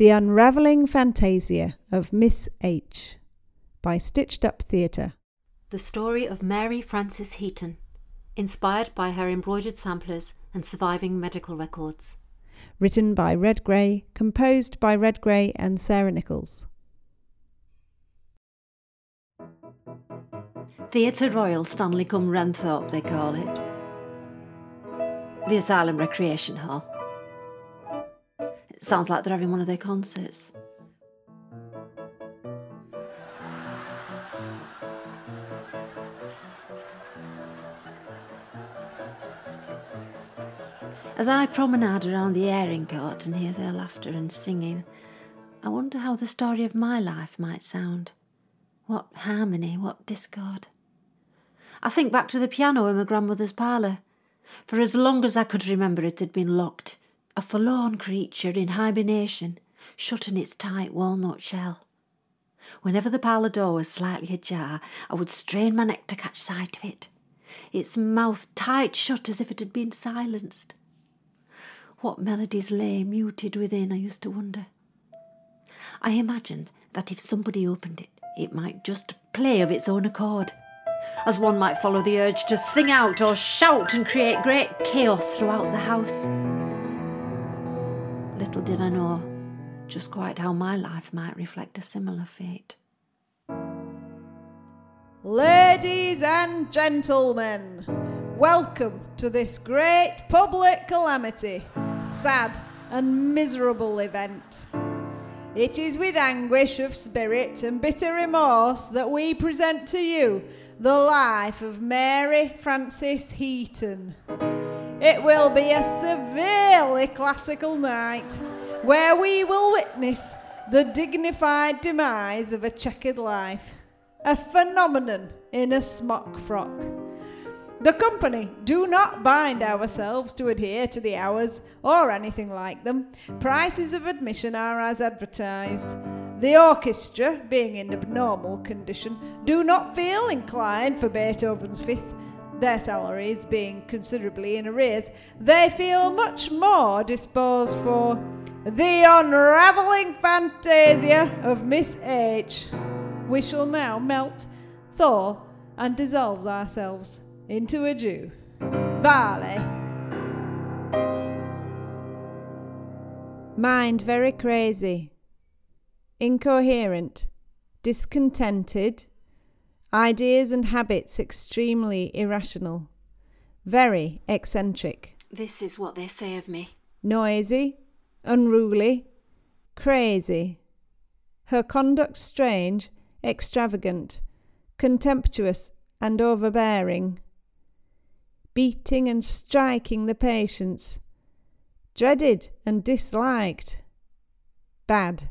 The Unravelling Fantasia of Miss H by Stitched Up Theatre. The story of Mary Frances Heaton, inspired by her embroidered samplers and surviving medical records. Written by Red Gray, composed by Red Gray and Sarah Nichols. Theatre Royal Stanley Cum Renthorpe, they call it. The Asylum Recreation Hall. It sounds like they're having one of their concerts. As I promenade around the airing court and hear their laughter and singing, I wonder how the story of my life might sound. What harmony, what discord. I think back to the piano in my grandmother's parlour. For as long as I could remember, it had been locked, a forlorn creature in hibernation, shut in its tight walnut shell. Whenever the parlour door was slightly ajar, I would strain my neck to catch sight of it, its mouth tight shut as if it had been silenced. What melodies lay muted within, I used to wonder. I imagined that if somebody opened it, it might just play of its own accord, as one might follow the urge to sing out or shout and create great chaos throughout the house. Little did I know just quite how my life might reflect a similar fate. Ladies and gentlemen, welcome to this great public calamity. Sad and miserable event. It is with anguish of spirit and bitter remorse that we present to you the life of Mary Frances Heaton. It will be a severely classical night where we will witness the dignified demise of a checkered life, a phenomenon in a smock frock. The company do not bind ourselves to adhere to the hours or anything like them. Prices of admission are as advertised. The orchestra, being in abnormal condition, do not feel inclined for Beethoven's Fifth. Their salaries being considerably in arrears, they feel much more disposed for The Unravelling Fantasia of Miss H. We shall now melt, thaw, and dissolve ourselves into a Jew. Barley. Mind very crazy, incoherent, discontented, ideas and habits extremely irrational, very eccentric. This is what they say of me. Noisy, unruly, crazy. Her conduct strange, extravagant, contemptuous and overbearing. Beating and striking the patients. Dreaded and disliked. Bad.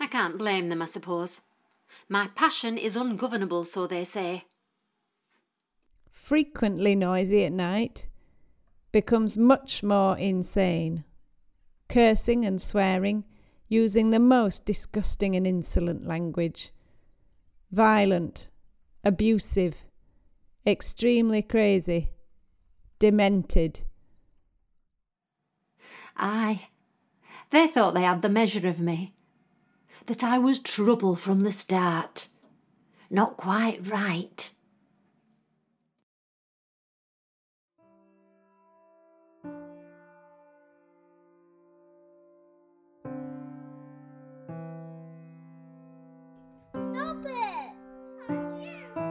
I can't blame them, I suppose. My passion is ungovernable, so they say. Frequently noisy at night. Becomes much more insane. Cursing and swearing, using the most disgusting and insolent language. Violent. Abusive. Extremely crazy. Demented. Aye. They thought they had the measure of me. That I was trouble from the start. Not quite right. Stop it! Can you stop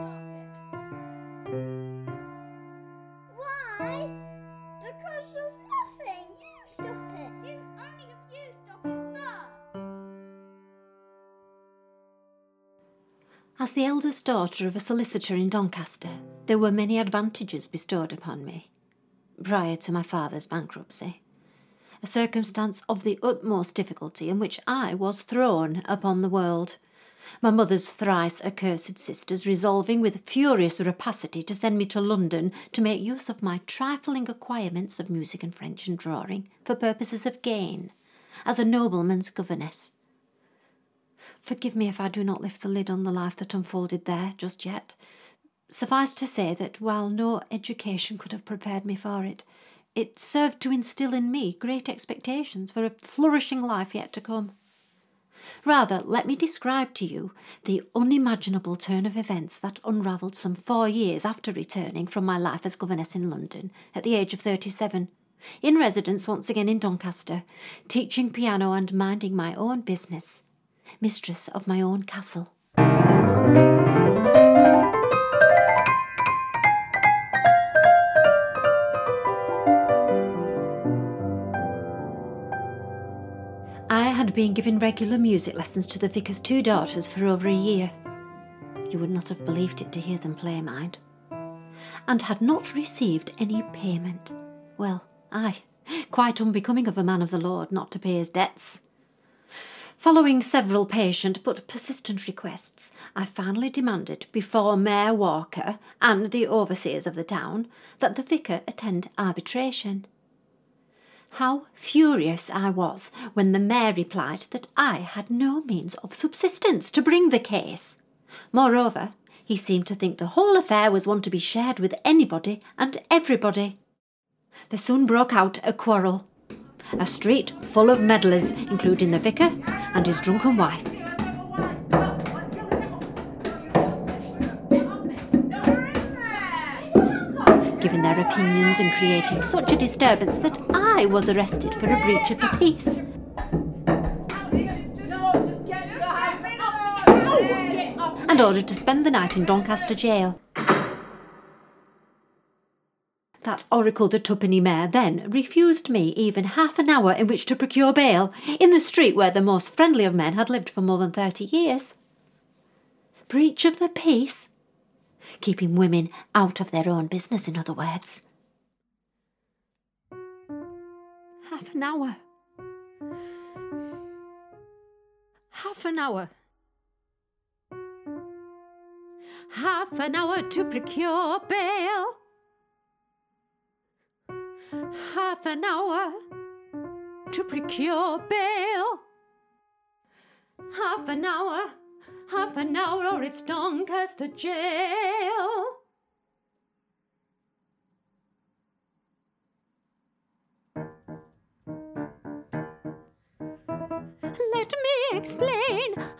it? Why? Because of nothing. You stop it. You only if you stop it. As the eldest daughter of a solicitor in Doncaster, there were many advantages bestowed upon me, prior to my father's bankruptcy, a circumstance of the utmost difficulty in which I was thrown upon the world, my mother's thrice accursed sisters resolving with furious rapacity to send me to London to make use of my trifling acquirements of music and French and drawing for purposes of gain, as a nobleman's governess. Forgive me if I do not lift the lid on the life that unfolded there just yet. Suffice to say that while no education could have prepared me for it, It served to instil in me great expectations for a flourishing life yet to come. Rather, let me describe to you the unimaginable turn of events that unravelled some 4 years after returning from my life as governess in London at the age of 37, in residence once again in Doncaster, teaching piano and minding my own business, mistress of my own castle. Had been giving regular music lessons to the vicar's two daughters for over a year. You would not have believed it to hear them play, mind. And had not received any payment. Well, aye, quite unbecoming of a man of the Lord not to pay his debts. Following several patient but persistent requests, I finally demanded before Mayor Walker and the overseers of the town that the vicar attend arbitration. How furious I was when the mayor replied that I had no means of subsistence to bring the case. Moreover, he seemed to think the whole affair was one to be shared with anybody and everybody. There soon broke out a quarrel. A street full of meddlers, including the vicar and his drunken wife. Giving their opinions and creating such a disturbance that I was arrested for a breach of the peace. And ordered to spend the night in Doncaster jail. That oracle de Twopenny Mayor then refused me even half an hour in which to procure bail in the street where the most friendly of men had lived for more than 30 years. Breach of the peace? Keeping women out of their own business, in other words. Half an hour. Half an hour. Half an hour to procure bail. Half an hour to procure bail. Half an hour. Half an hour or it's Doncaster jail. Let me explain.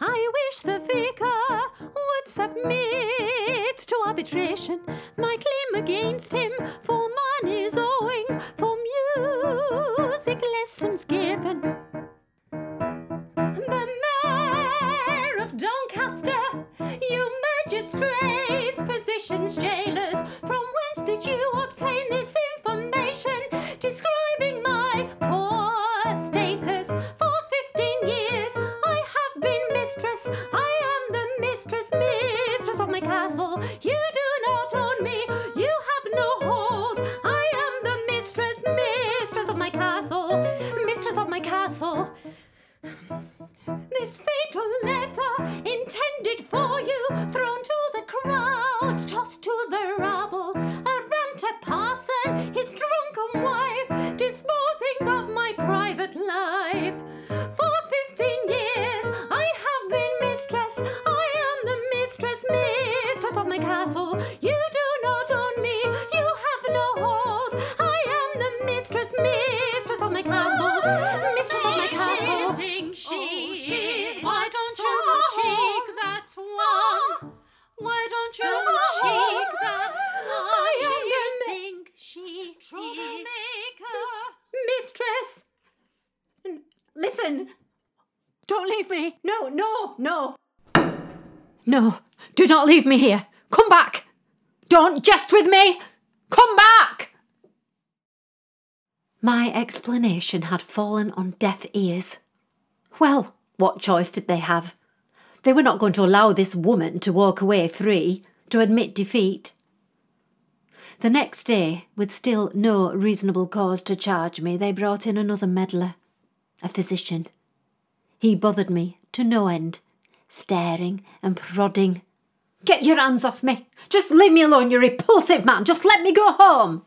I wish the vicar would submit to arbitration. My claim against him for money's owing, for music lessons given. Doncaster, you magistrates, physicians, jailers, from whence did you obtain this information describing my poor status? For 15 years I have been mistress, I am the mistress of my castle. You do not own me, you have no hold, I am the mistress of my castle, mistress of my castle. This fatal letter intended for you, thrown to the crowd, tossed to the rabble. A ranter parson, his drunken wife, disposing of my private life. For 15 years I have been mistress, I am the mistress of my castle. You do not own me, you have no hold, I am the mistress of my castle, mistress of my castle. Why don't you cheek that one? I think she troublemaker. Mistress! Listen! Don't leave me! No! No, do not leave me here! Come back! Don't jest with me! Come back! My explanation had fallen on deaf ears. Well, what choice did they have? They were not going to allow this woman to walk away free, to admit defeat. The next day, with still no reasonable cause to charge me, they brought in another meddler, a physician. He bothered me to no end, staring and prodding. Get your hands off me! Just leave me alone, you repulsive man! Just let me go home!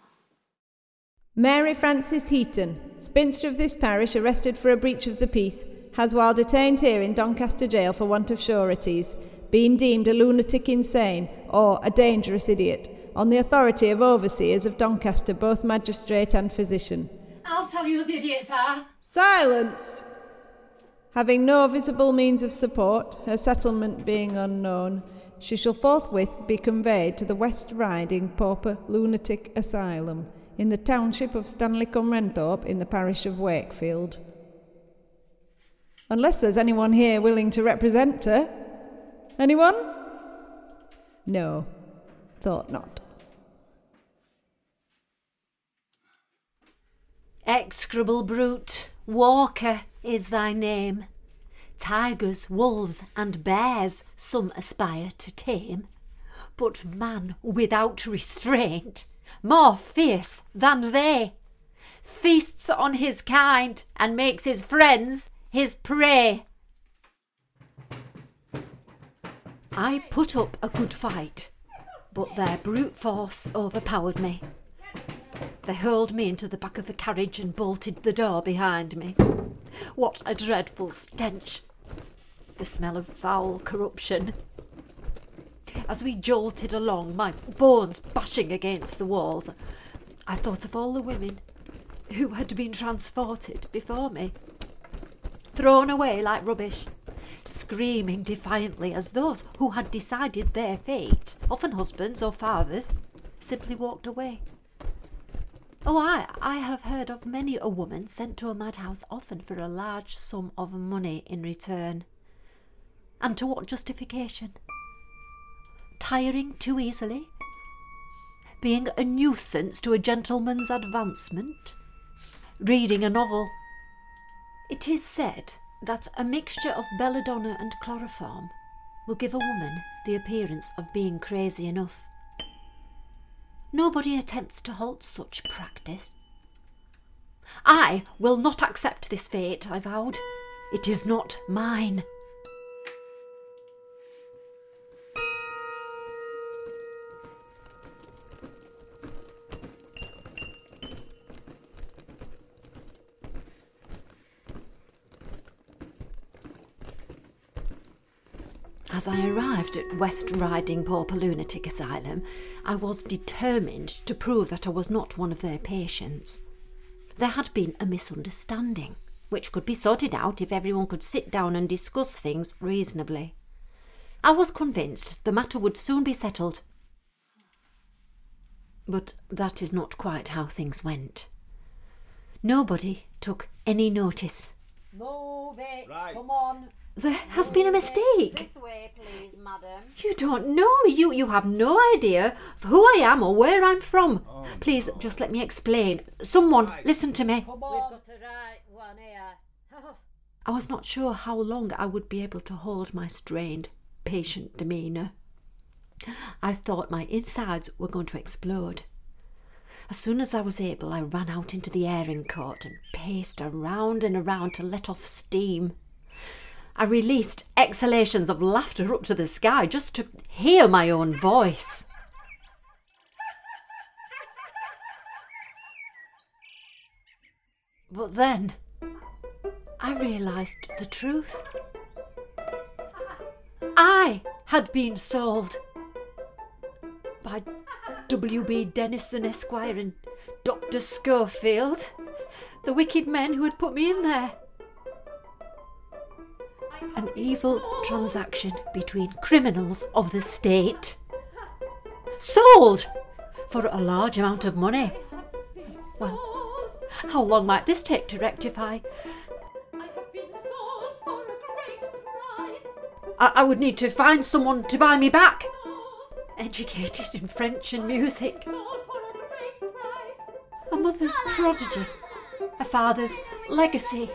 Mary Frances Heaton, spinster of this parish, arrested for a breach of the peace, has, while detained here in Doncaster Jail for want of sureties, been deemed a lunatic insane or a dangerous idiot on the authority of overseers of Doncaster, both magistrate and physician. I'll tell you who the idiots are. Silence! Having no visible means of support, her settlement being unknown, she shall forthwith be conveyed to the West Riding Pauper Lunatic Asylum in the township of Stanley Cum Renthorpe in the parish of Wakefield. Unless there's anyone here willing to represent her. Anyone? No, thought not. Execrable brute, Walker is thy name. Tigers, wolves and bears some aspire to tame, but man without restraint, more fierce than they, feasts on his kind and makes his friends his prey. I put up a good fight, but their brute force overpowered me. They hurled me into the back of the carriage and bolted the door behind me. What a dreadful stench! The smell of foul corruption. As we jolted along, my bones bashing against the walls, I thought of all the women who had been transported before me, thrown away like rubbish, screaming defiantly as those who had decided their fate, often husbands or fathers, simply walked away. Oh, I have heard of many a woman sent to a madhouse often for a large sum of money in return. And to what justification? Tiring too easily? Being a nuisance to a gentleman's advancement? Reading a novel? It is said that a mixture of belladonna and chloroform will give a woman the appearance of being crazy enough. Nobody attempts to halt such practice. I will not accept this fate, I vowed. It is not mine. As I arrived at West Riding Pauper Lunatic Asylum, I was determined to prove that I was not one of their patients. There had been a misunderstanding, which could be sorted out if everyone could sit down and discuss things reasonably. I was convinced the matter would soon be settled. But that is not quite how things went. Nobody took any notice. Move it, right. Come on. There has been a mistake. This way, please, madam. You don't know me. You have no idea of who I am or where I'm from. Oh, please, no. Just let me explain. Someone, right. Listen to me. Come on. We've got a right one here. I was not sure how long I would be able to hold my strained, patient demeanour. I thought my insides were going to explode. As soon as I was able, I ran out into the airing court and paced around and around to let off steam. I released exhalations of laughter up to the sky just to hear my own voice. But then I realised the truth. I had been sold by W.B. Denison, Esquire, and Dr. Schofield, the wicked men who had put me in there. An evil transaction between criminals of the state. Sold for a large amount of money. Well, how long might this take to rectify? I have been sold for a great price. I would need to find someone to buy me back. Educated in French and music. Sold for a great price. A mother's prodigy. A father's legacy.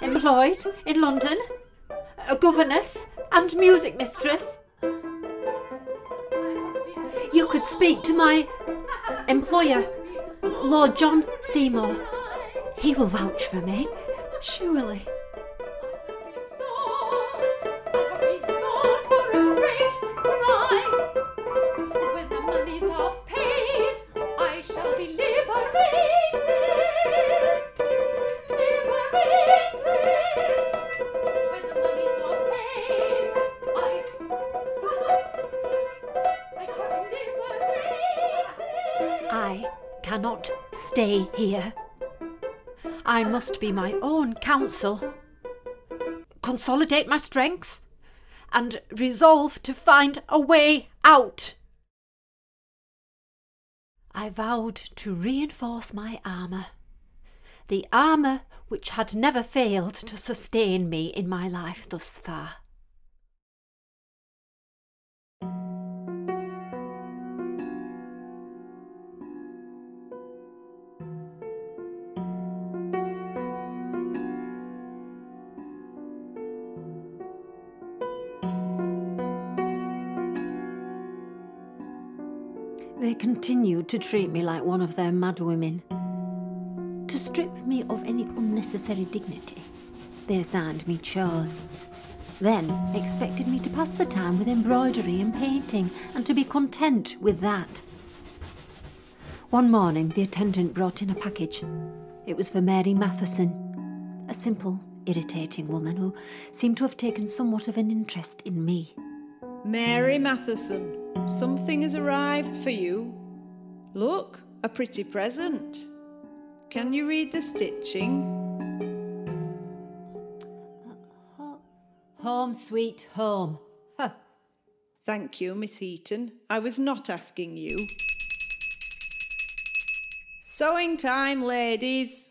Employed in London, a governess and music mistress. You could speak to my employer, Lord John Seymour. He will vouch for me, surely. Liberate! I cannot stay here. I must be my own counsel, consolidate my strength, and resolve to find a way out. I vowed to reinforce my armour, the armour which had never failed to sustain me in my life thus far. They continued to treat me like one of their mad women. To strip me of any unnecessary dignity, they assigned me chores, then expected me to pass the time with embroidery and painting, and to be content with that. One morning, the attendant brought in a package. It was for Mary Matheson, a simple, irritating woman who seemed to have taken somewhat of an interest in me. Mary Matheson, something has arrived for you. Look, a pretty present. Can you read the stitching? Home, sweet home. Huh. Thank you, Miss Heaton. I was not asking you. Sewing time, ladies.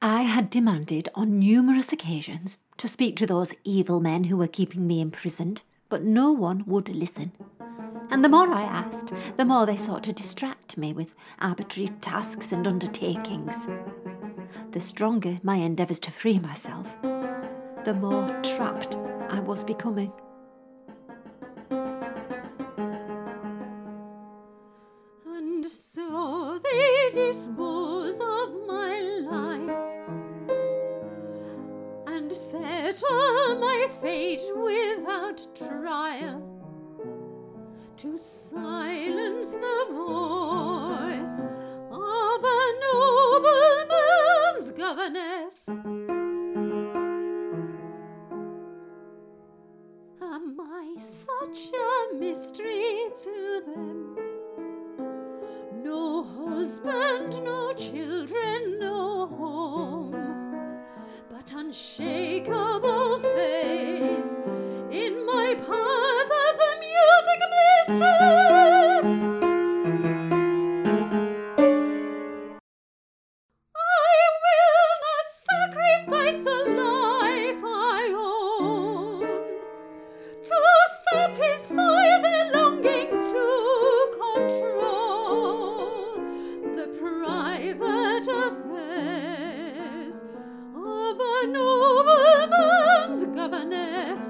I had demanded on numerous occasions to speak to those evil men who were keeping me imprisoned, but no one would listen. And the more I asked, the more they sought to distract me with arbitrary tasks and undertakings. The stronger my endeavours to free myself, the more trapped I was becoming. And so they dispose of my life and settle my fate without trial. To silence the voice of a nobleman's governess. Am I such a mystery to them? No husband, no children, no home, but unshakable faith in my part as a music mistress. I will not sacrifice the life I own to satisfy their longing to control the private affairs of a nobleman's governess.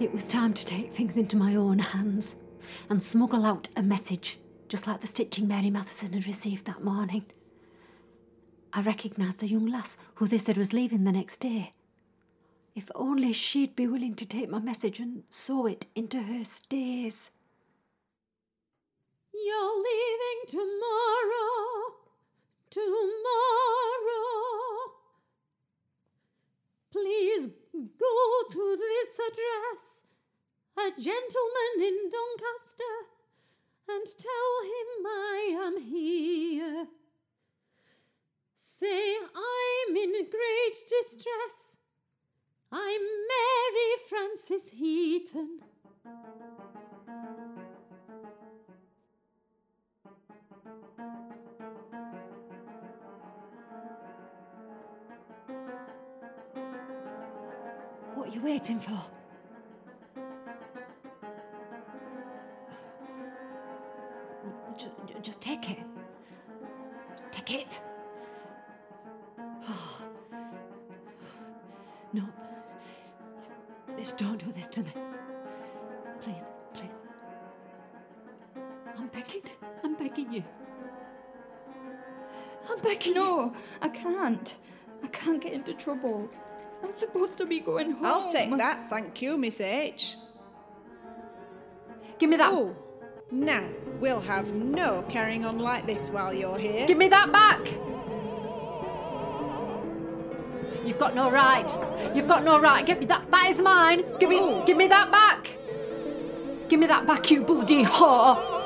It was time to take things into my own hands and smuggle out a message, just like the stitching Mary Matheson had received that morning. I recognised a young lass who they said was leaving the next day. If only she'd be willing to take my message and sew it into her stays. You're leaving tomorrow, tomorrow. Please go to this address, a gentleman in Doncaster, and tell him I am here. Say I'm in great distress. I'm Mary Frances Heaton. What are you waiting for? Just take it. Take it. Oh. No. Please don't do this to me. Please, please. I'm begging you. I'm begging you. No, I can't get into trouble. I'm supposed to be going home. I'll take that, thank you, Miss H. Give me that. Oh, now, we'll have no carrying on like this while you're here. Give me that back. You've got no right. You've got no right. Give me that. That is mine. Give me that back. Give me that back, you bloody whore.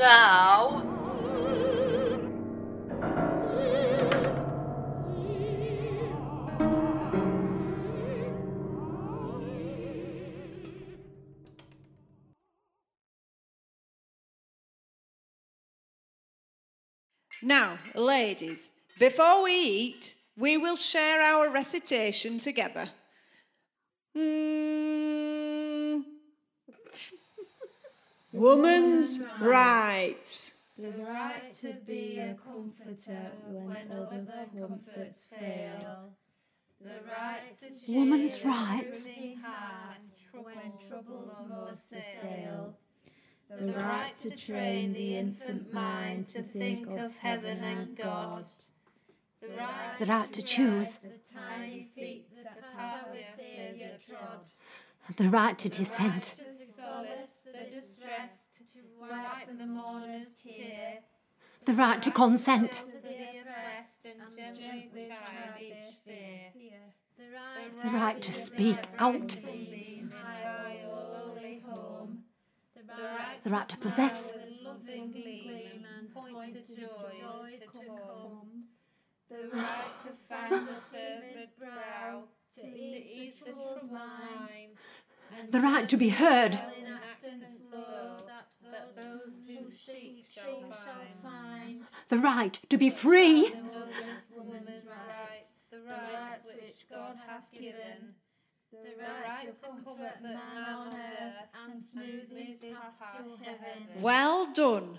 Now. Now, ladies, before we eat, we will share our recitation together. Woman's rights. The right to be a comforter when other comforts fail. The right to cheer woman's rights. Heart when troubles must assail. The right to train the infant mind to think of heaven and God. The right to choose the tiny feet that the power Saviour trod. The right to dissent. Solace the distressed, to wipe the mourner's tear. The right to consent. The right to speak out. The right to possess. The right to find the fervid brow, to ease the troubled mind. The right to be heard. The right to be free. The rights which God hath given. The right to comfort man on earth and smooth his path to heaven. Well done,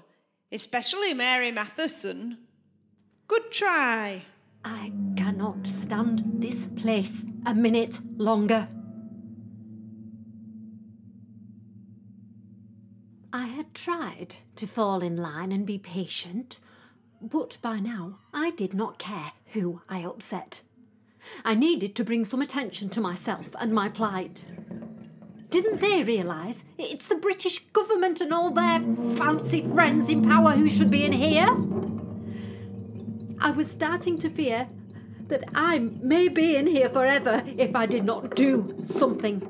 especially Mary Matheson. Good try. I cannot stand this place a minute longer. I had tried to fall in line and be patient, but by now I did not care who I upset. I needed to bring some attention to myself and my plight. Didn't they realise it's the British government and all their fancy friends in power who should be in here? I was starting to fear that I may be in here forever if I did not do something.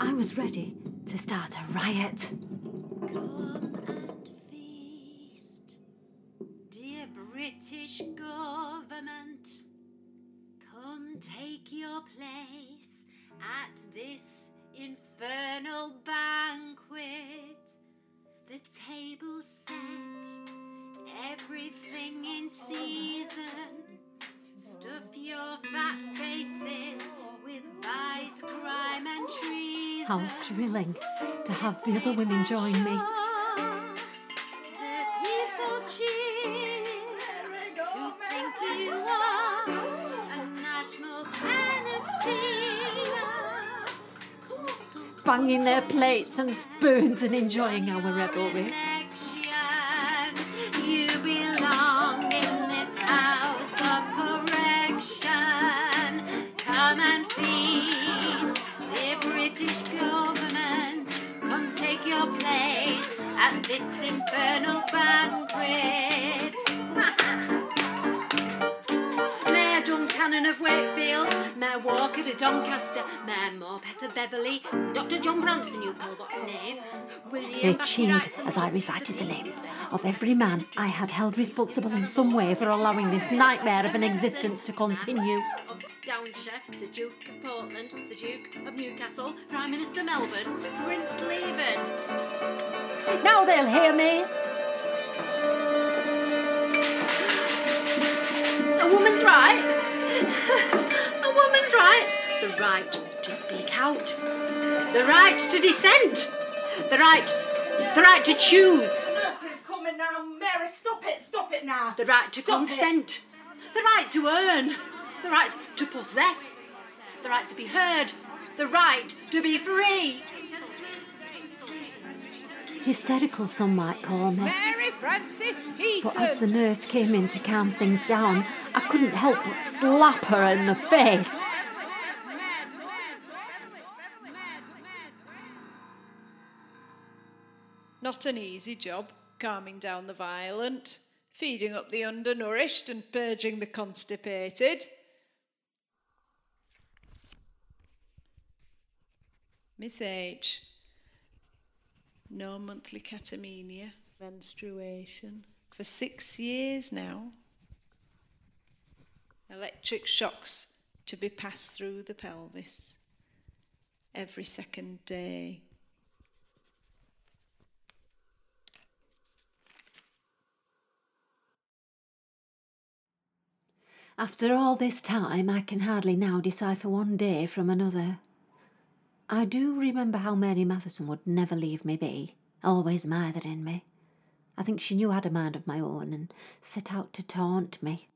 I was ready to start a riot. Come and feast, dear British government. Come take your place at this infernal banquet. The table set, everything in season. Stuff your fat faces with vice, crime and treason. How thrilling to have the other women join me. The people cheer to think you are a national panacea. Banging their plates and spoons and enjoying our revelry. This infernal banquet. Mayor Duncannon of Wakefield, Mayor Walker to Doncaster, Mayor Morpeth of Beverley, Dr. John Branson, you Polbot's name. They cheered as I recited the names of every man I had held responsible in some way for allowing this nightmare of an existence to continue. Downshire, the Duke of Portland, the Duke of Newcastle, Prime Minister Melbourne, Prince Leven. Now they'll hear me. A woman's right. A woman's rights. The right to speak out. The right to dissent. The right to choose. The nurse is coming now, Mary. Stop it now. The right to consent. The right to earn. The right to possess, the right to be heard, the right to be free. Hysterical, some might call me. Mary Frances Heaton! But as the nurse came in to calm things down, I couldn't help but slap her in the face. Not an easy job, calming down the violent, feeding up the undernourished and purging the constipated. Miss H. No monthly catamenia, menstruation, for 6 years now. Electric shocks to be passed through the pelvis every second day. After all this time, I can hardly now decipher one day from another. I do remember how Mary Matheson would never leave me be, always mithering me. I think she knew I had a mind of my own and set out to taunt me.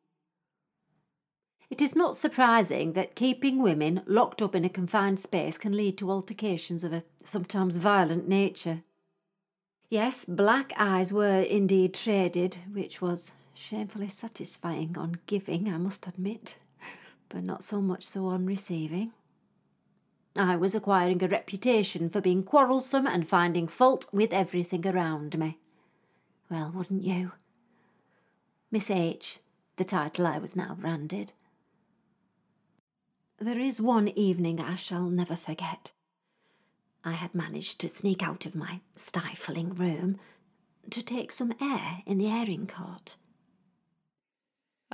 It is not surprising that keeping women locked up in a confined space can lead to altercations of a sometimes violent nature. Yes, black eyes were indeed traded, which was shamefully satisfying on giving, I must admit, but not so much so on receiving. I was acquiring a reputation for being quarrelsome and finding fault with everything around me. Well, wouldn't you? Miss H, the title I was now branded. There is one evening I shall never forget. I had managed to sneak out of my stifling room to take some air in the airing court.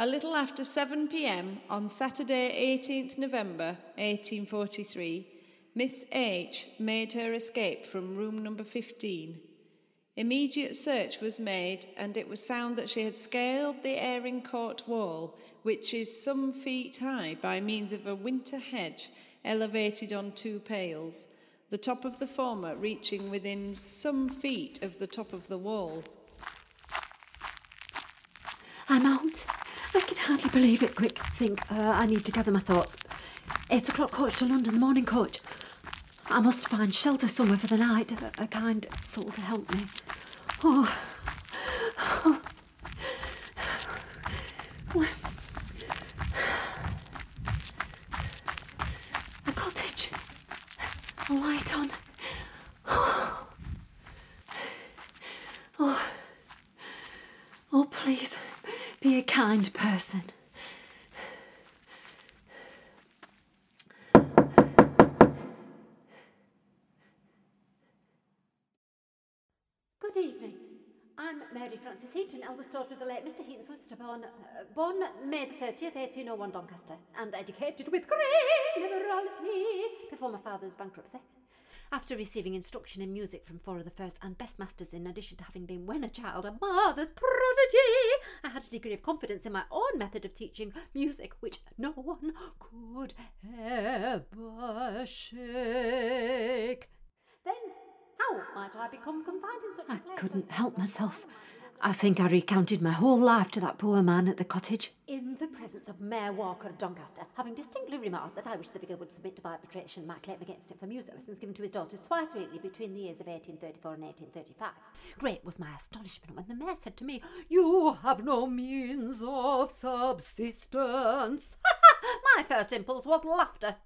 A little after 7 p.m. on Saturday 18th November 1843, Miss H made her escape from room number 15. Immediate search was made and it was found that she had scaled the airing court wall, which is some feet high, by means of a winter hedge elevated on two pales, the top of the former reaching within some feet of the top of the wall. I'm out. I can hardly believe it. Quick, think. I need to gather my thoughts. 8 o'clock coach to London, morning coach. I must find shelter somewhere for the night, a kind soul to help me. Oh. A cottage. A light on. Oh, please. Be a kind person. Good evening. I'm Mary Frances Heaton, eldest daughter of the late Mr. Heaton, solicitor, born May the 30th, 1801, Doncaster, and educated with great liberality before my father's bankruptcy. After receiving instruction in music from four of the first and best masters, in addition to having been, when a child, a mother's prodigy, I had a degree of confidence in my own method of teaching music which no one could ever shake. Then, how might I become confined in such a place? I couldn't help myself. I think I recounted my whole life to that poor man at the cottage. In the presence of Mayor Walker of Doncaster, having distinctly remarked that I wished the vicar would submit to arbitration my claim against him for music lessons given to his daughters twice weekly between the years of 1834 and 1835. Great was my astonishment when the mayor said to me, "You have no means of subsistence." My first impulse was laughter.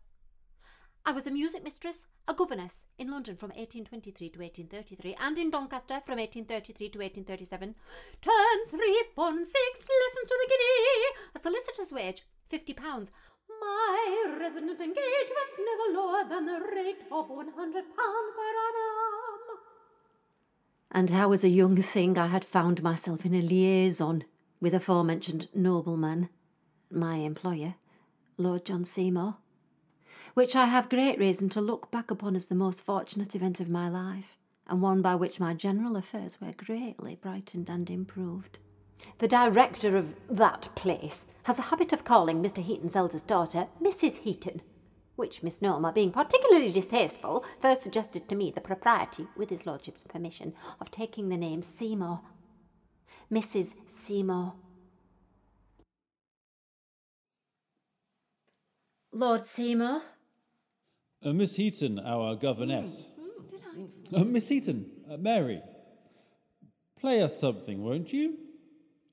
I was a music mistress, a governess in London from 1823 to 1833 and in Doncaster from 1833 to 1837. Terms 3, 4, and 6, listen to the guinea. A solicitor's wage, £50. My resident engagements never lower than the rate of £100 per annum. And how, as a young thing, I had found myself in a liaison with aforementioned nobleman, my employer, Lord John Seymour, which I have great reason to look back upon as the most fortunate event of my life, and one by which my general affairs were greatly brightened and improved. The director of that place has a habit of calling Mr. Heaton's eldest daughter Mrs. Heaton, which misnomer, being particularly distasteful, first suggested to me the propriety, with his lordship's permission, of taking the name Seymour. Mrs. Seymour. Lord Seymour, Miss Heaton, our governess. Miss Heaton, Mary, play us something, won't you?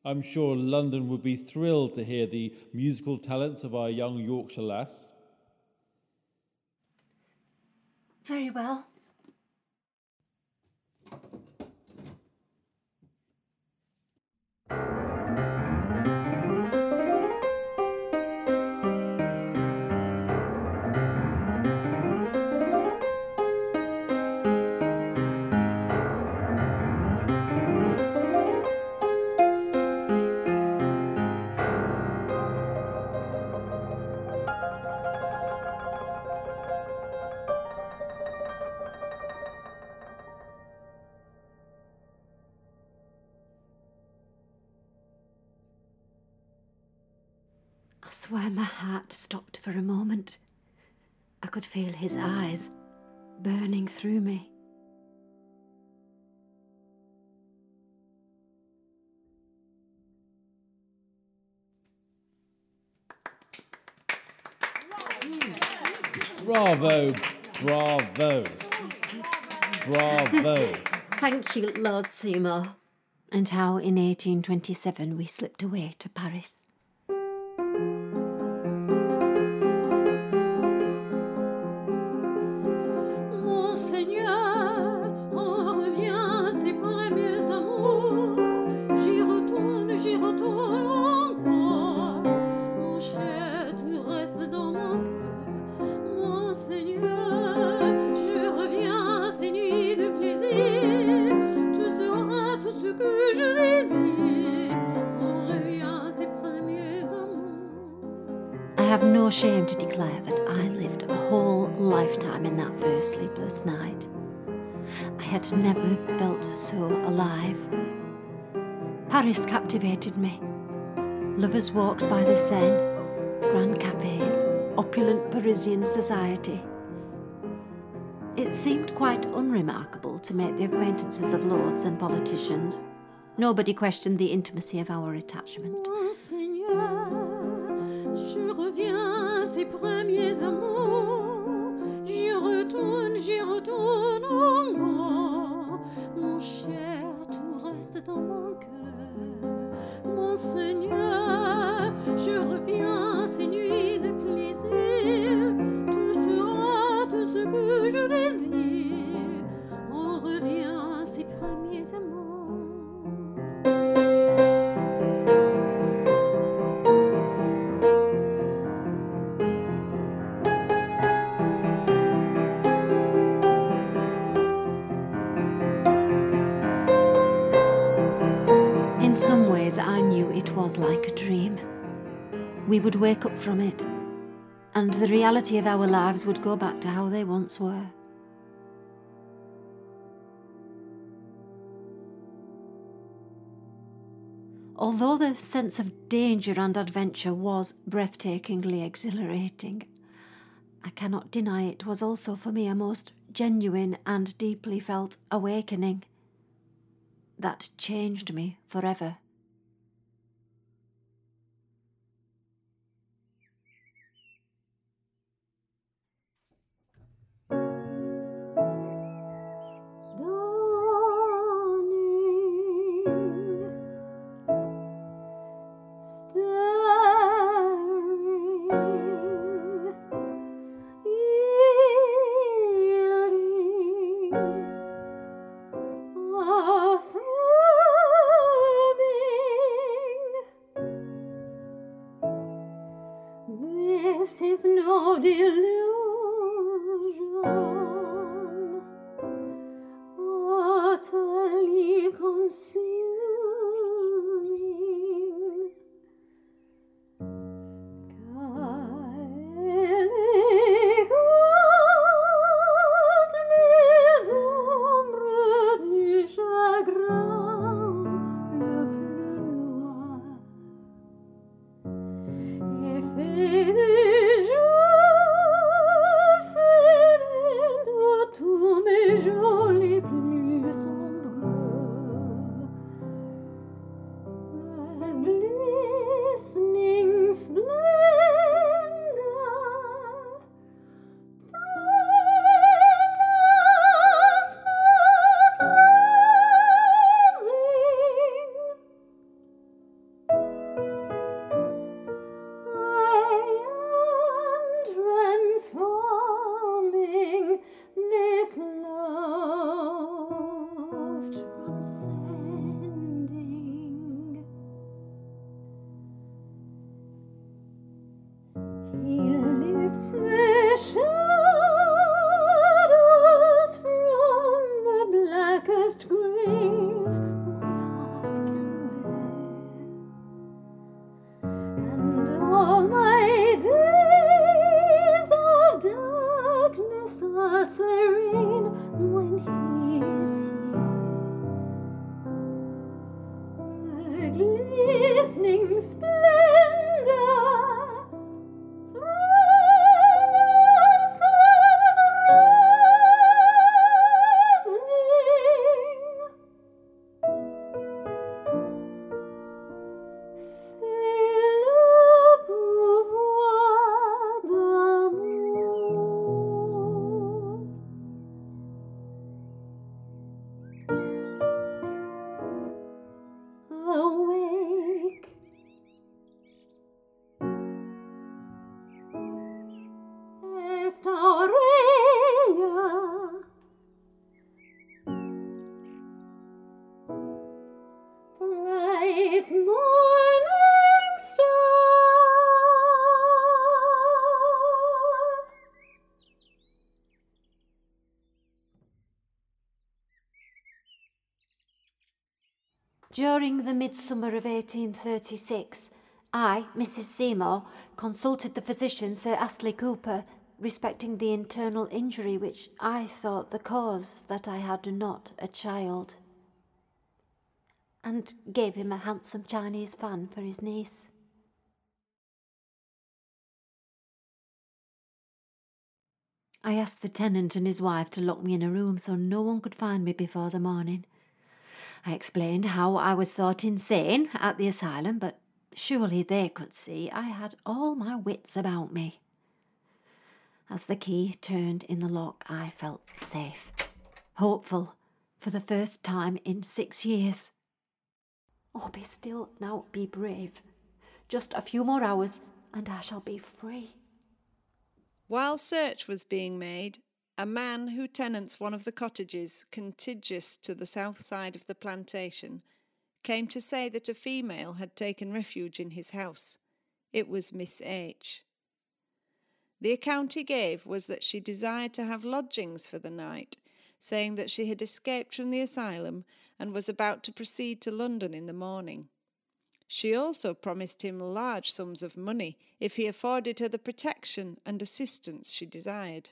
I'm sure London would be thrilled to hear the musical talents of our young Yorkshire lass. Very well. I swear my heart stopped for a moment. I could feel his eyes burning through me. Bravo, bravo, bravo. Thank you, Lord Seymour. And how in 1827 we slipped away to Paris. Shame to declare that I lived a whole lifetime in that first sleepless night. I had never felt so alive. Paris captivated me. Lovers' walks by the Seine, grand cafes, opulent Parisian society. It seemed quite unremarkable to make the acquaintances of lords and politicians. Nobody questioned the intimacy of our attachment. Je reviens à ces premiers amours, j'y retourne encore. Mon cher, tout reste dans mon cœur. Mon Seigneur, je reviens à ces nuits de plaisir. Tout sera tout ce que je désire. On revient à ces premiers amours. Like a dream. We would wake up from it, and the reality of our lives would go back to how they once were. Although the sense of danger and adventure was breathtakingly exhilarating, I cannot deny it was also for me a most genuine and deeply felt awakening that changed me forever. lifts the shadows from the blackest grave my heart can bear, and all my days of darkness are serene when he is here. The glistening splendor During the midsummer of 1836, I, Mrs. Seymour, consulted the physician Sir Astley Cooper respecting the internal injury which I thought the cause that I had not a child, and gave him a handsome Chinese fan for his niece. I asked the tenant and his wife to lock me in a room so no one could find me before the morning. I explained how I was thought insane at the asylum, but surely they could see I had all my wits about me. As the key turned in the lock, I felt safe, hopeful, for the first time in 6 years. Oh, be still now, be brave. Just a few more hours, and I shall be free. While search was being made, a man who tenants one of the cottages contiguous to the south side of the plantation came to say that a female had taken refuge in his house. It was Miss H. The account he gave was that she desired to have lodgings for the night, saying that she had escaped from the asylum and was about to proceed to London in the morning. She also promised him large sums of money if he afforded her the protection and assistance she desired.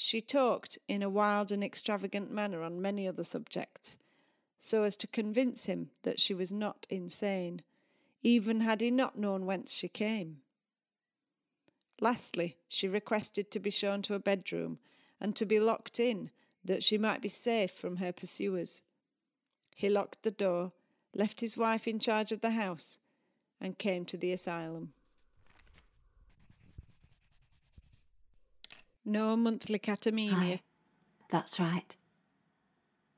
She talked in a wild and extravagant manner on many other subjects, so as to convince him that she was not insane, even had he not known whence she came. Lastly, she requested to be shown to a bedroom and to be locked in, that she might be safe from her pursuers. He locked the door, left his wife in charge of the house, and came to the asylum. No monthly catamenia. Aye, that's right.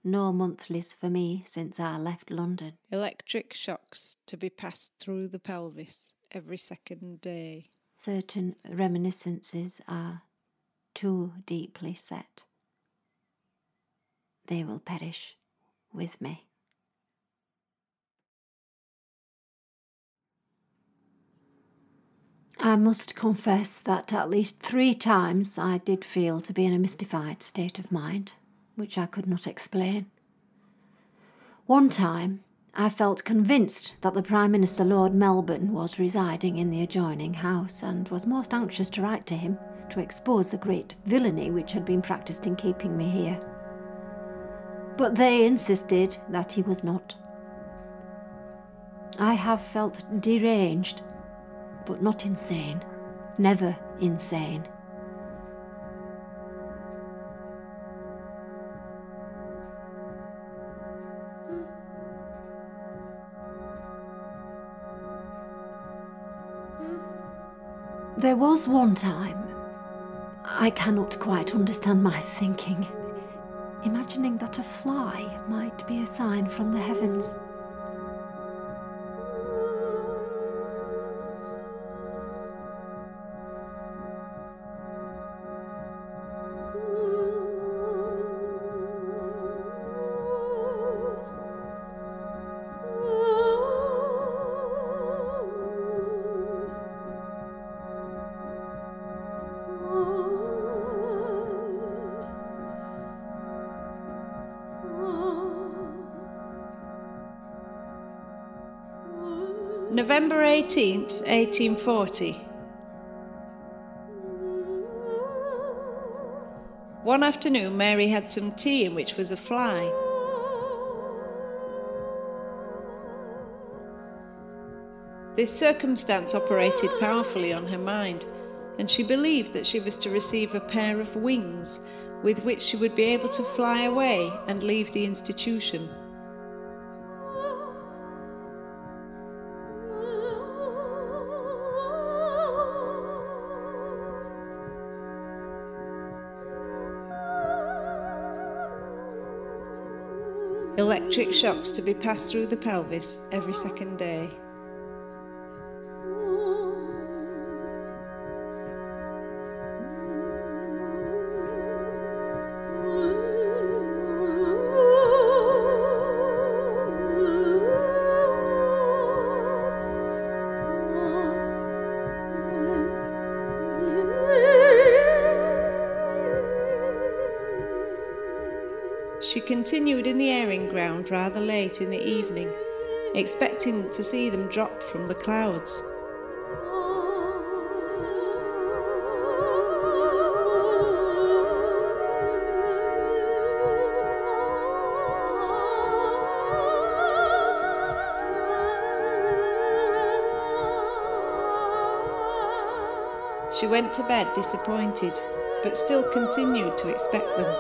No monthlies for me since I left London. Electric shocks to be passed through the pelvis every second day. Certain reminiscences are too deeply set. They will perish with me. I must confess that at least 3 times I did feel to be in a mystified state of mind, which I could not explain. One time, I felt convinced that the Prime Minister, Lord Melbourne, was residing in the adjoining house and was most anxious to write to him to expose the great villainy which had been practised in keeping me here. But they insisted that he was not. I have felt deranged, but not insane, never insane. There was one time, I cannot quite understand my thinking, imagining that a fly might be a sign from the heavens. November 18th, 1840. One afternoon, Mary had some tea in which was a fly. This circumstance operated powerfully on her mind, and she believed that she was to receive a pair of wings with which she would be able to fly away and leave the institution. Electric shocks to be passed through the pelvis every second day. She continued in the airing ground rather late in the evening, expecting to see them drop from the clouds. She went to bed disappointed, but still continued to expect them.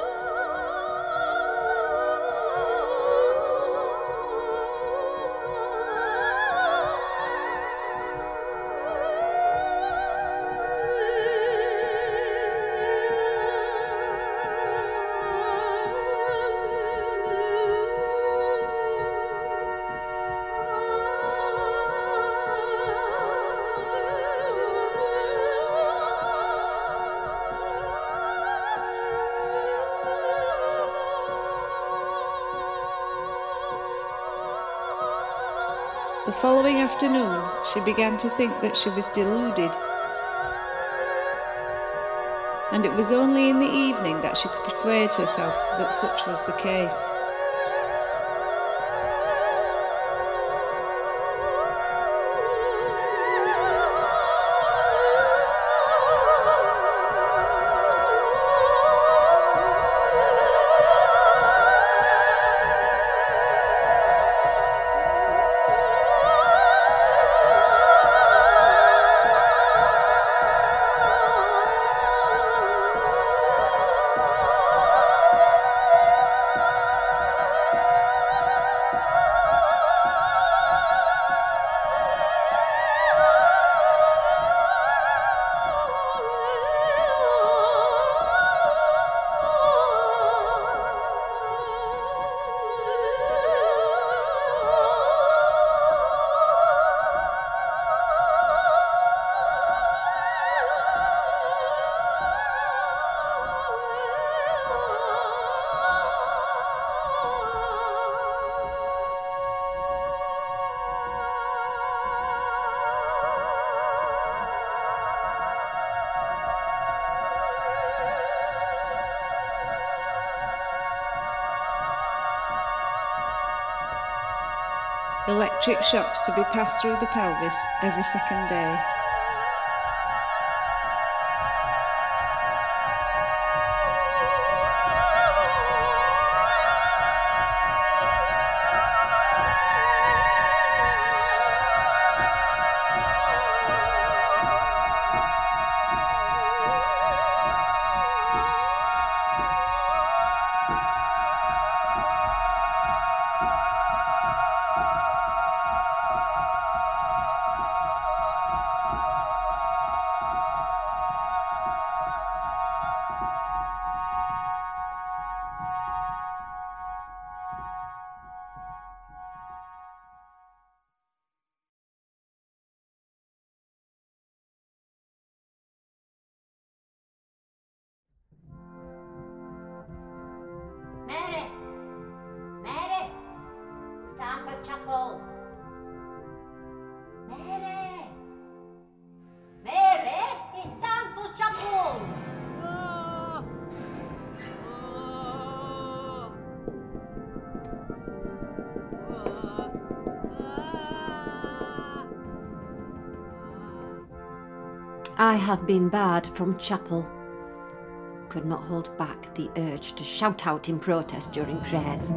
The following afternoon, she began to think that she was deluded, and it was only in the evening that she could persuade herself that such was the case. Electric shocks to be passed through the pelvis every second day. I have been barred from chapel. Could not hold back the urge to shout out in protest during prayers.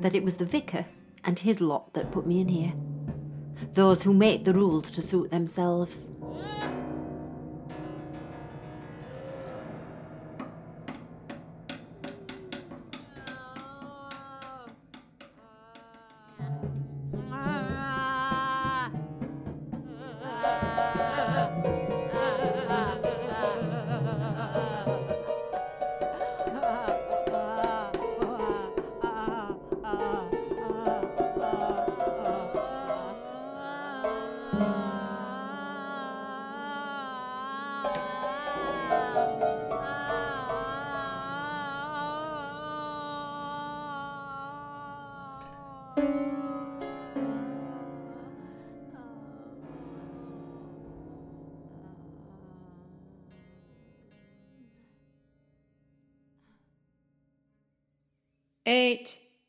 That it was the vicar and his lot that put me in here. Those who make the rules to suit themselves.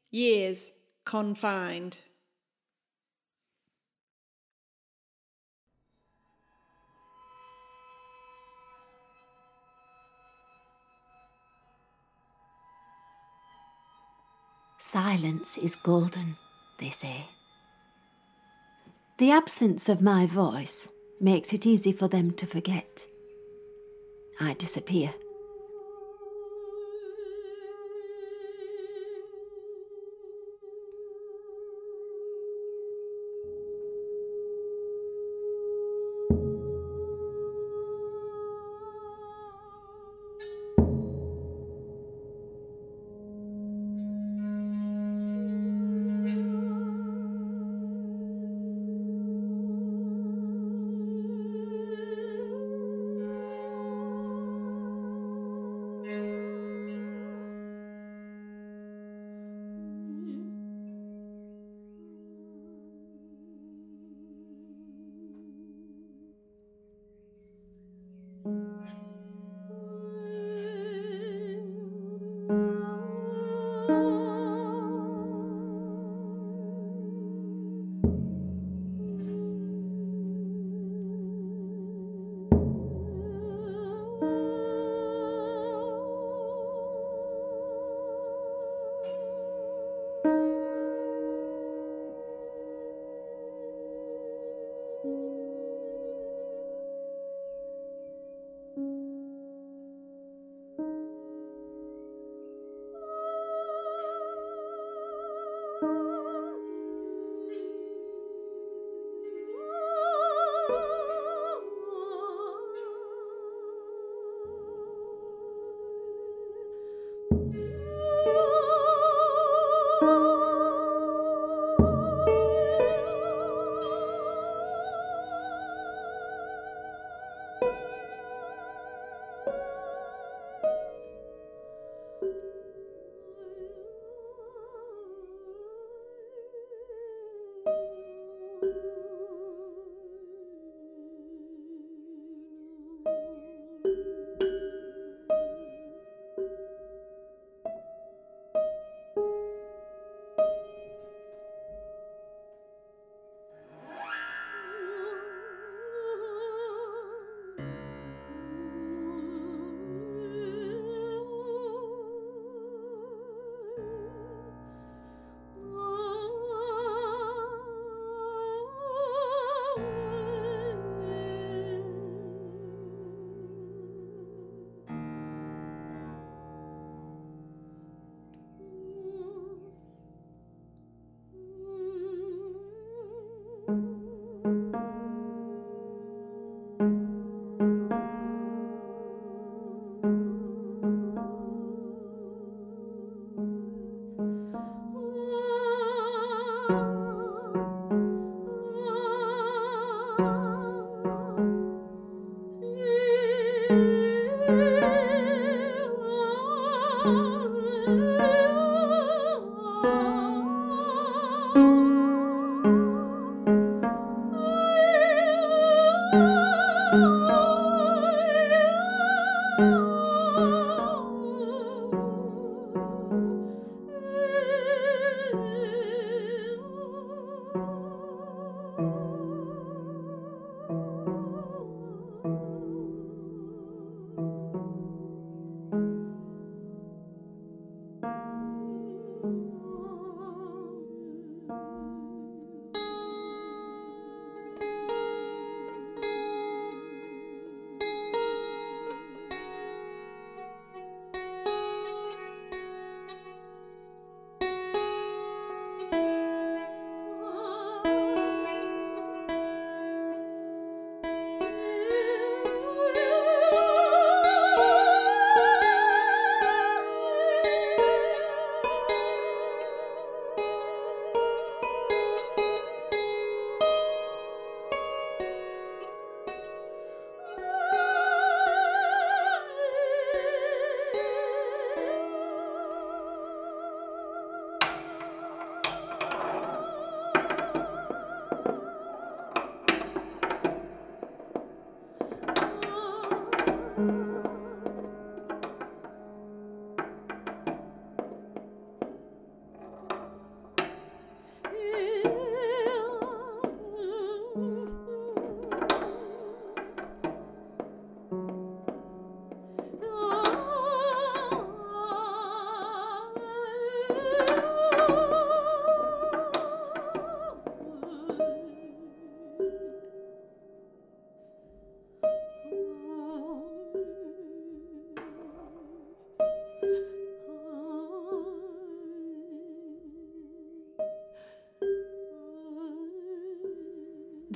Years confined. Silence is golden, they say. The absence of my voice makes it easy for them to forget. I disappear.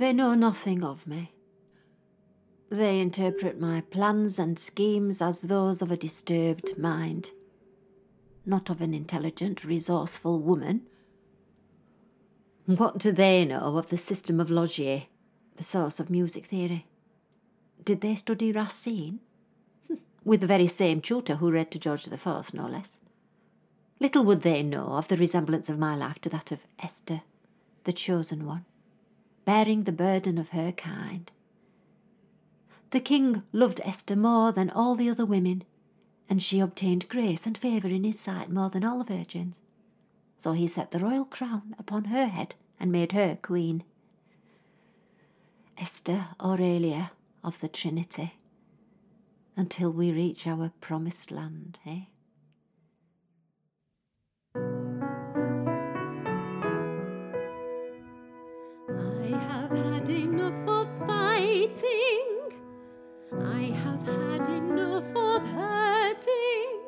They know nothing of me. They interpret my plans and schemes as those of a disturbed mind, not of an intelligent, resourceful woman. What do they know of the system of Logier, the source of music theory? Did they study Racine? With the very same tutor who read to George IV, no less. Little would they know of the resemblance of my life to that of Esther, the chosen one, bearing the burden of her kind. The king loved Esther more than all the other women, and she obtained grace and favour in his sight more than all the virgins. So he set the royal crown upon her head and made her queen. Esther Aurelia of the Trinity, until we reach our promised land, eh? I have had enough of fighting. I have had enough of hurting.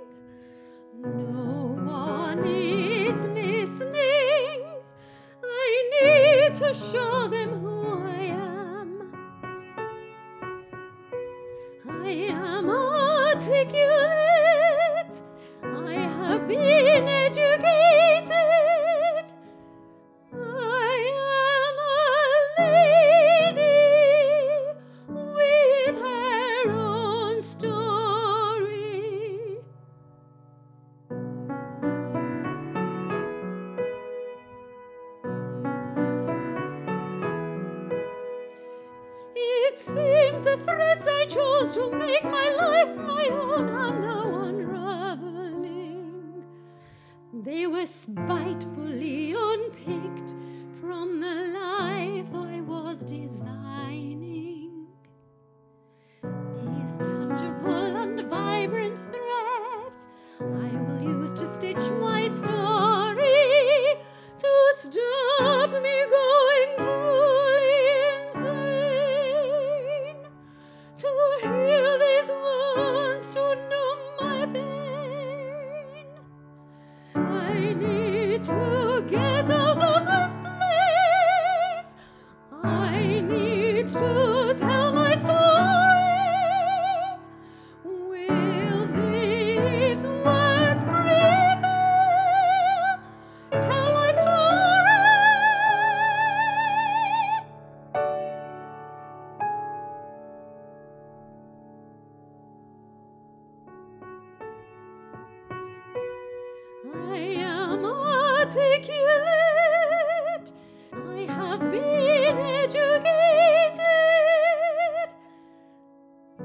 No one is listening. I need to show them who I am. I am articulate. I have been educated. I am a lady with her own story. It seems the threads I chose to make my life my own are now unravelling. They were spitefully unpicked from the life I was designing. These tangible and vibrant threads I will use to stitch my story, to stop me going truly insane, to heal these wounds, to numb my pain. I need to get out of this place. I need to tell my story. Will these words prevail? Tell my story. I am articulate. I have been educated.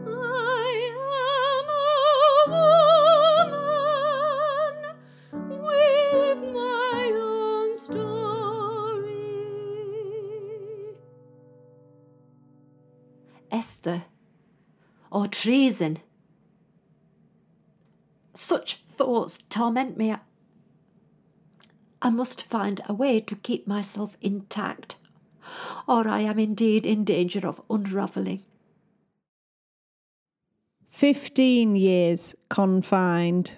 I am a woman with my own story. Esther, or treason. Such thoughts torment me. I must find a way to keep myself intact, or I am indeed in danger of unravelling. 15 years confined.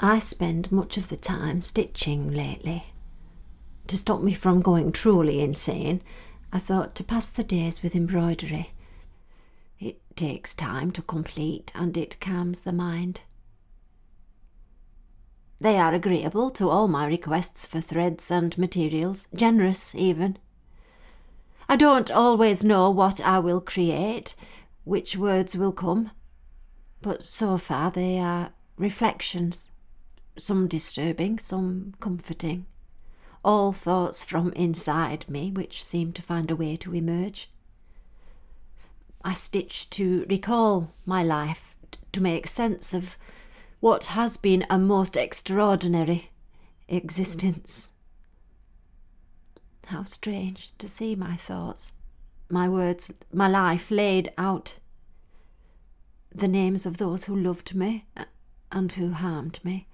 I spend much of the time stitching lately. To stop me from going truly insane, I thought to pass the days with embroidery. It takes time to complete and it calms the mind. They are agreeable to all my requests for threads and materials, generous even. I don't always know what I will create, which words will come, but so far they are reflections, some disturbing, some comforting, all thoughts from inside me which seem to find a way to emerge. I stitch to recall my life, to make sense of what has been a most extraordinary existence. How strange to see my thoughts, my words, my life laid out. The names of those who loved me and who harmed me.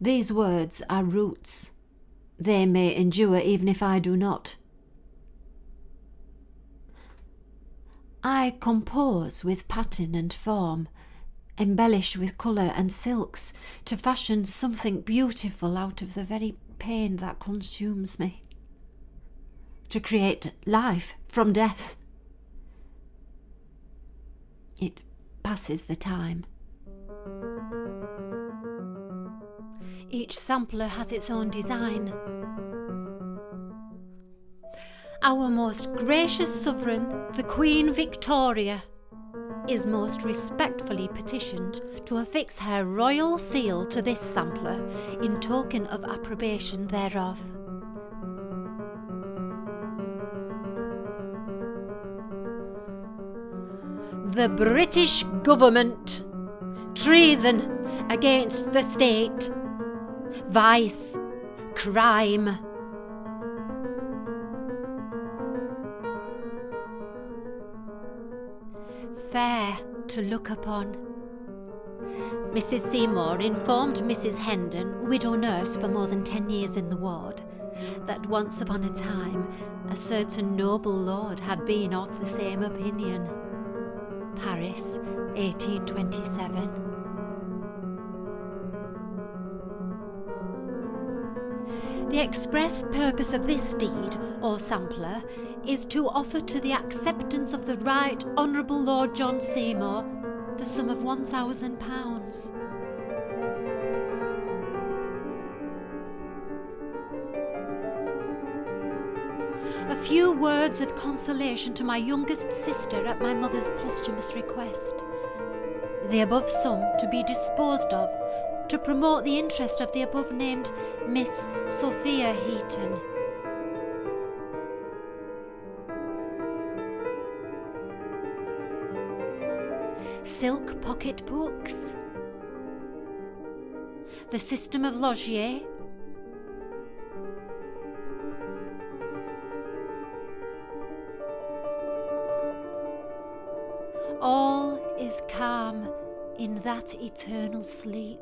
These words are roots. They may endure even if I do not. I compose with pattern and form, embellish with colour and silks, to fashion something beautiful out of the very pain that consumes me. to create life from death. It passes the time. Each sampler has its own design. Our most gracious sovereign, the Queen Victoria, is most respectfully petitioned to affix her royal seal to this sampler in token of approbation thereof. The British Government. Treason against the state. Vice. Crime. Fair to look upon. Mrs. Seymour informed Mrs. Hendon, widow nurse for more than 10 years in the ward, that once upon a time a certain noble lord had been of the same opinion. Paris, 1827. The express purpose of this deed, or sampler, is to offer to the acceptance of the Right Honourable Lord John Seymour the sum of £1,000. A few words of consolation to my youngest sister at my mother's posthumous request. The above sum to be disposed of to promote the interest of the above-named Miss Sophia Heaton. Silk pocket books. The system of Logier. All is calm in that eternal sleep,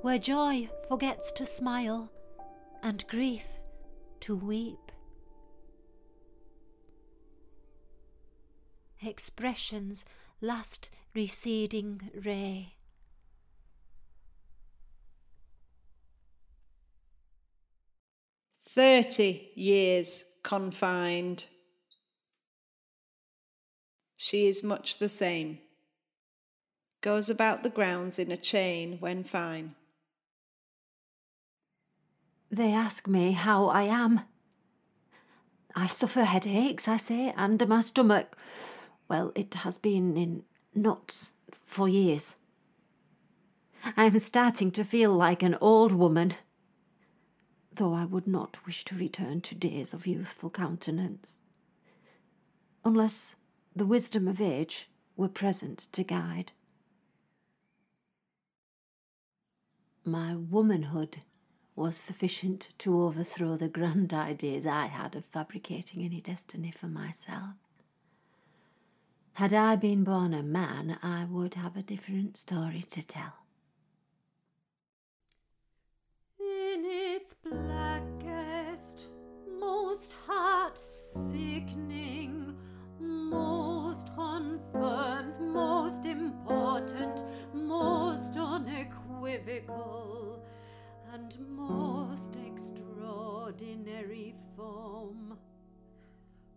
where joy forgets to smile and grief to weep. Expression's last receding ray. "30 years confined. She is much the same. Goes about the grounds in a chain when fine." They ask me how I am. I suffer headaches, I say, and my stomach, well, it has been in knots for years. I am starting to feel like an old woman, though I would not wish to return to days of youthful countenance, unless the wisdom of age were present to guide. My womanhood was sufficient to overthrow the grand ideas I had of fabricating any destiny for myself. Had I been born a man, I would have a different story to tell. In its blackest, most heart-sickening, most confirmed, most important, most unequivocal, and most extraordinary form,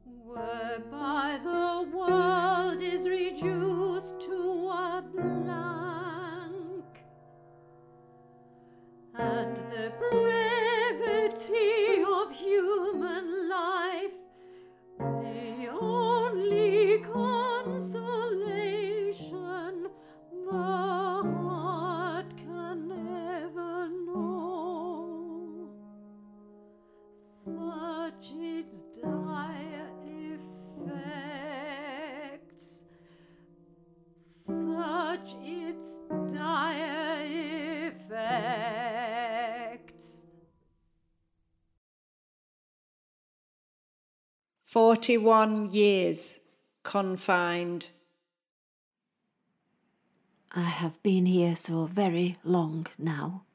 whereby the world is reduced to a blank, and the brevity of human life, the only consolation the heart can ever know. Such its dire effects, such its dire effects. 41 years confined. I have been here so very long now,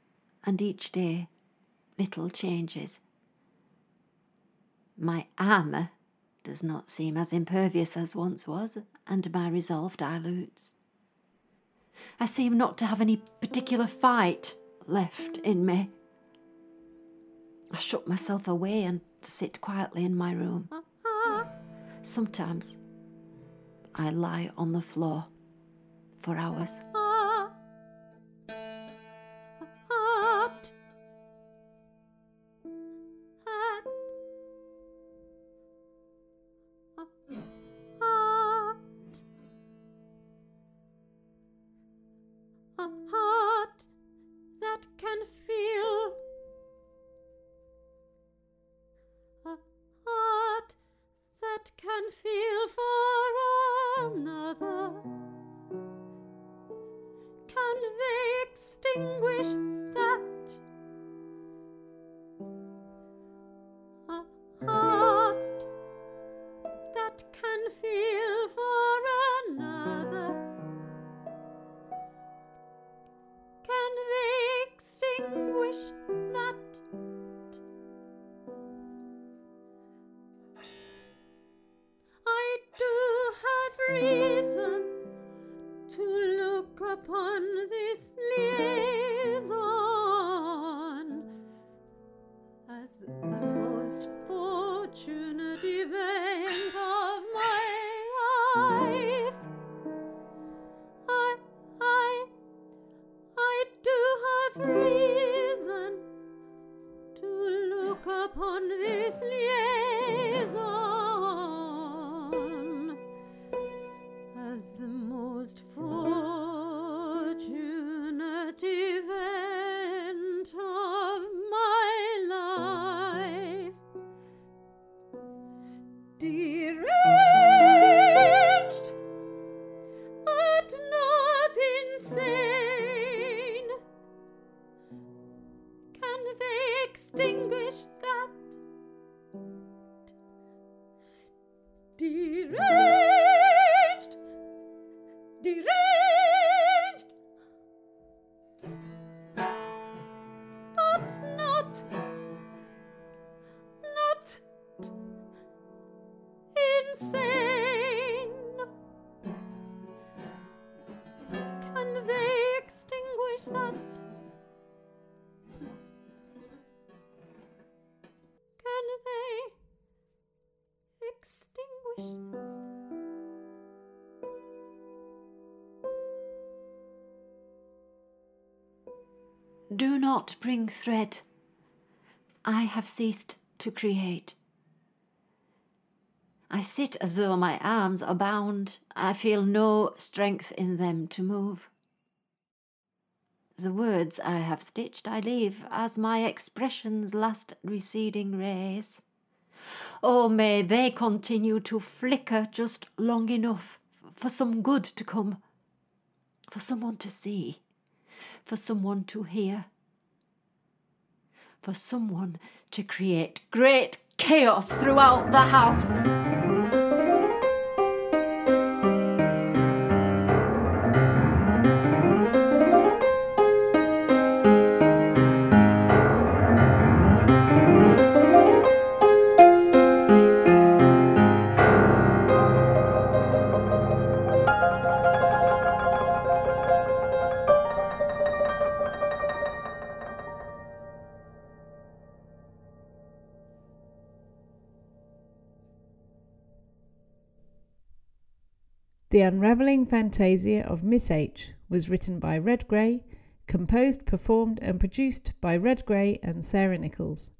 and each day little changes. My armour does not seem as impervious as once was, and my resolve dilutes. I seem not to have any particular fight left in me. I shut myself away and to sit quietly in my room. Sometimes I lie on the floor for hours. Do not bring thread. I have ceased to create. I sit as though my arms are bound. I feel no strength in them to move. The words I have stitched I leave as my expression's last receding rays. Oh, may they continue to flicker just long enough for some good to come, for someone to see, for someone to hear, for someone to create great chaos throughout the house. The Unravelling Fantasia of Miss H was written by Red Gray, composed, performed and produced by Red Gray and Sarah Nichols.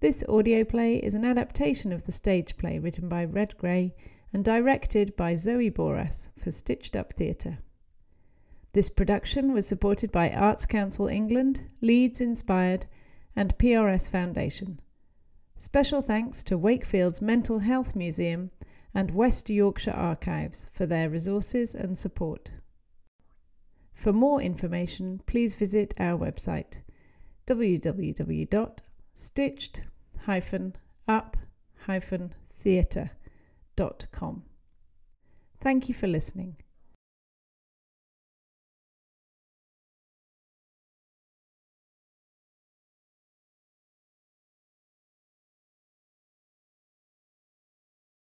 This audio play is an adaptation of the stage play written by Red Gray and directed by Zoe Boras for Stitched Up Theatre. This production was supported by Arts Council England, Leeds Inspired and PRS Foundation. Special thanks to Wakefield's Mental Health Museum and West Yorkshire Archives for their resources and support. For more information, please visit our website www.stitched-up-theatre.com. Thank you for listening.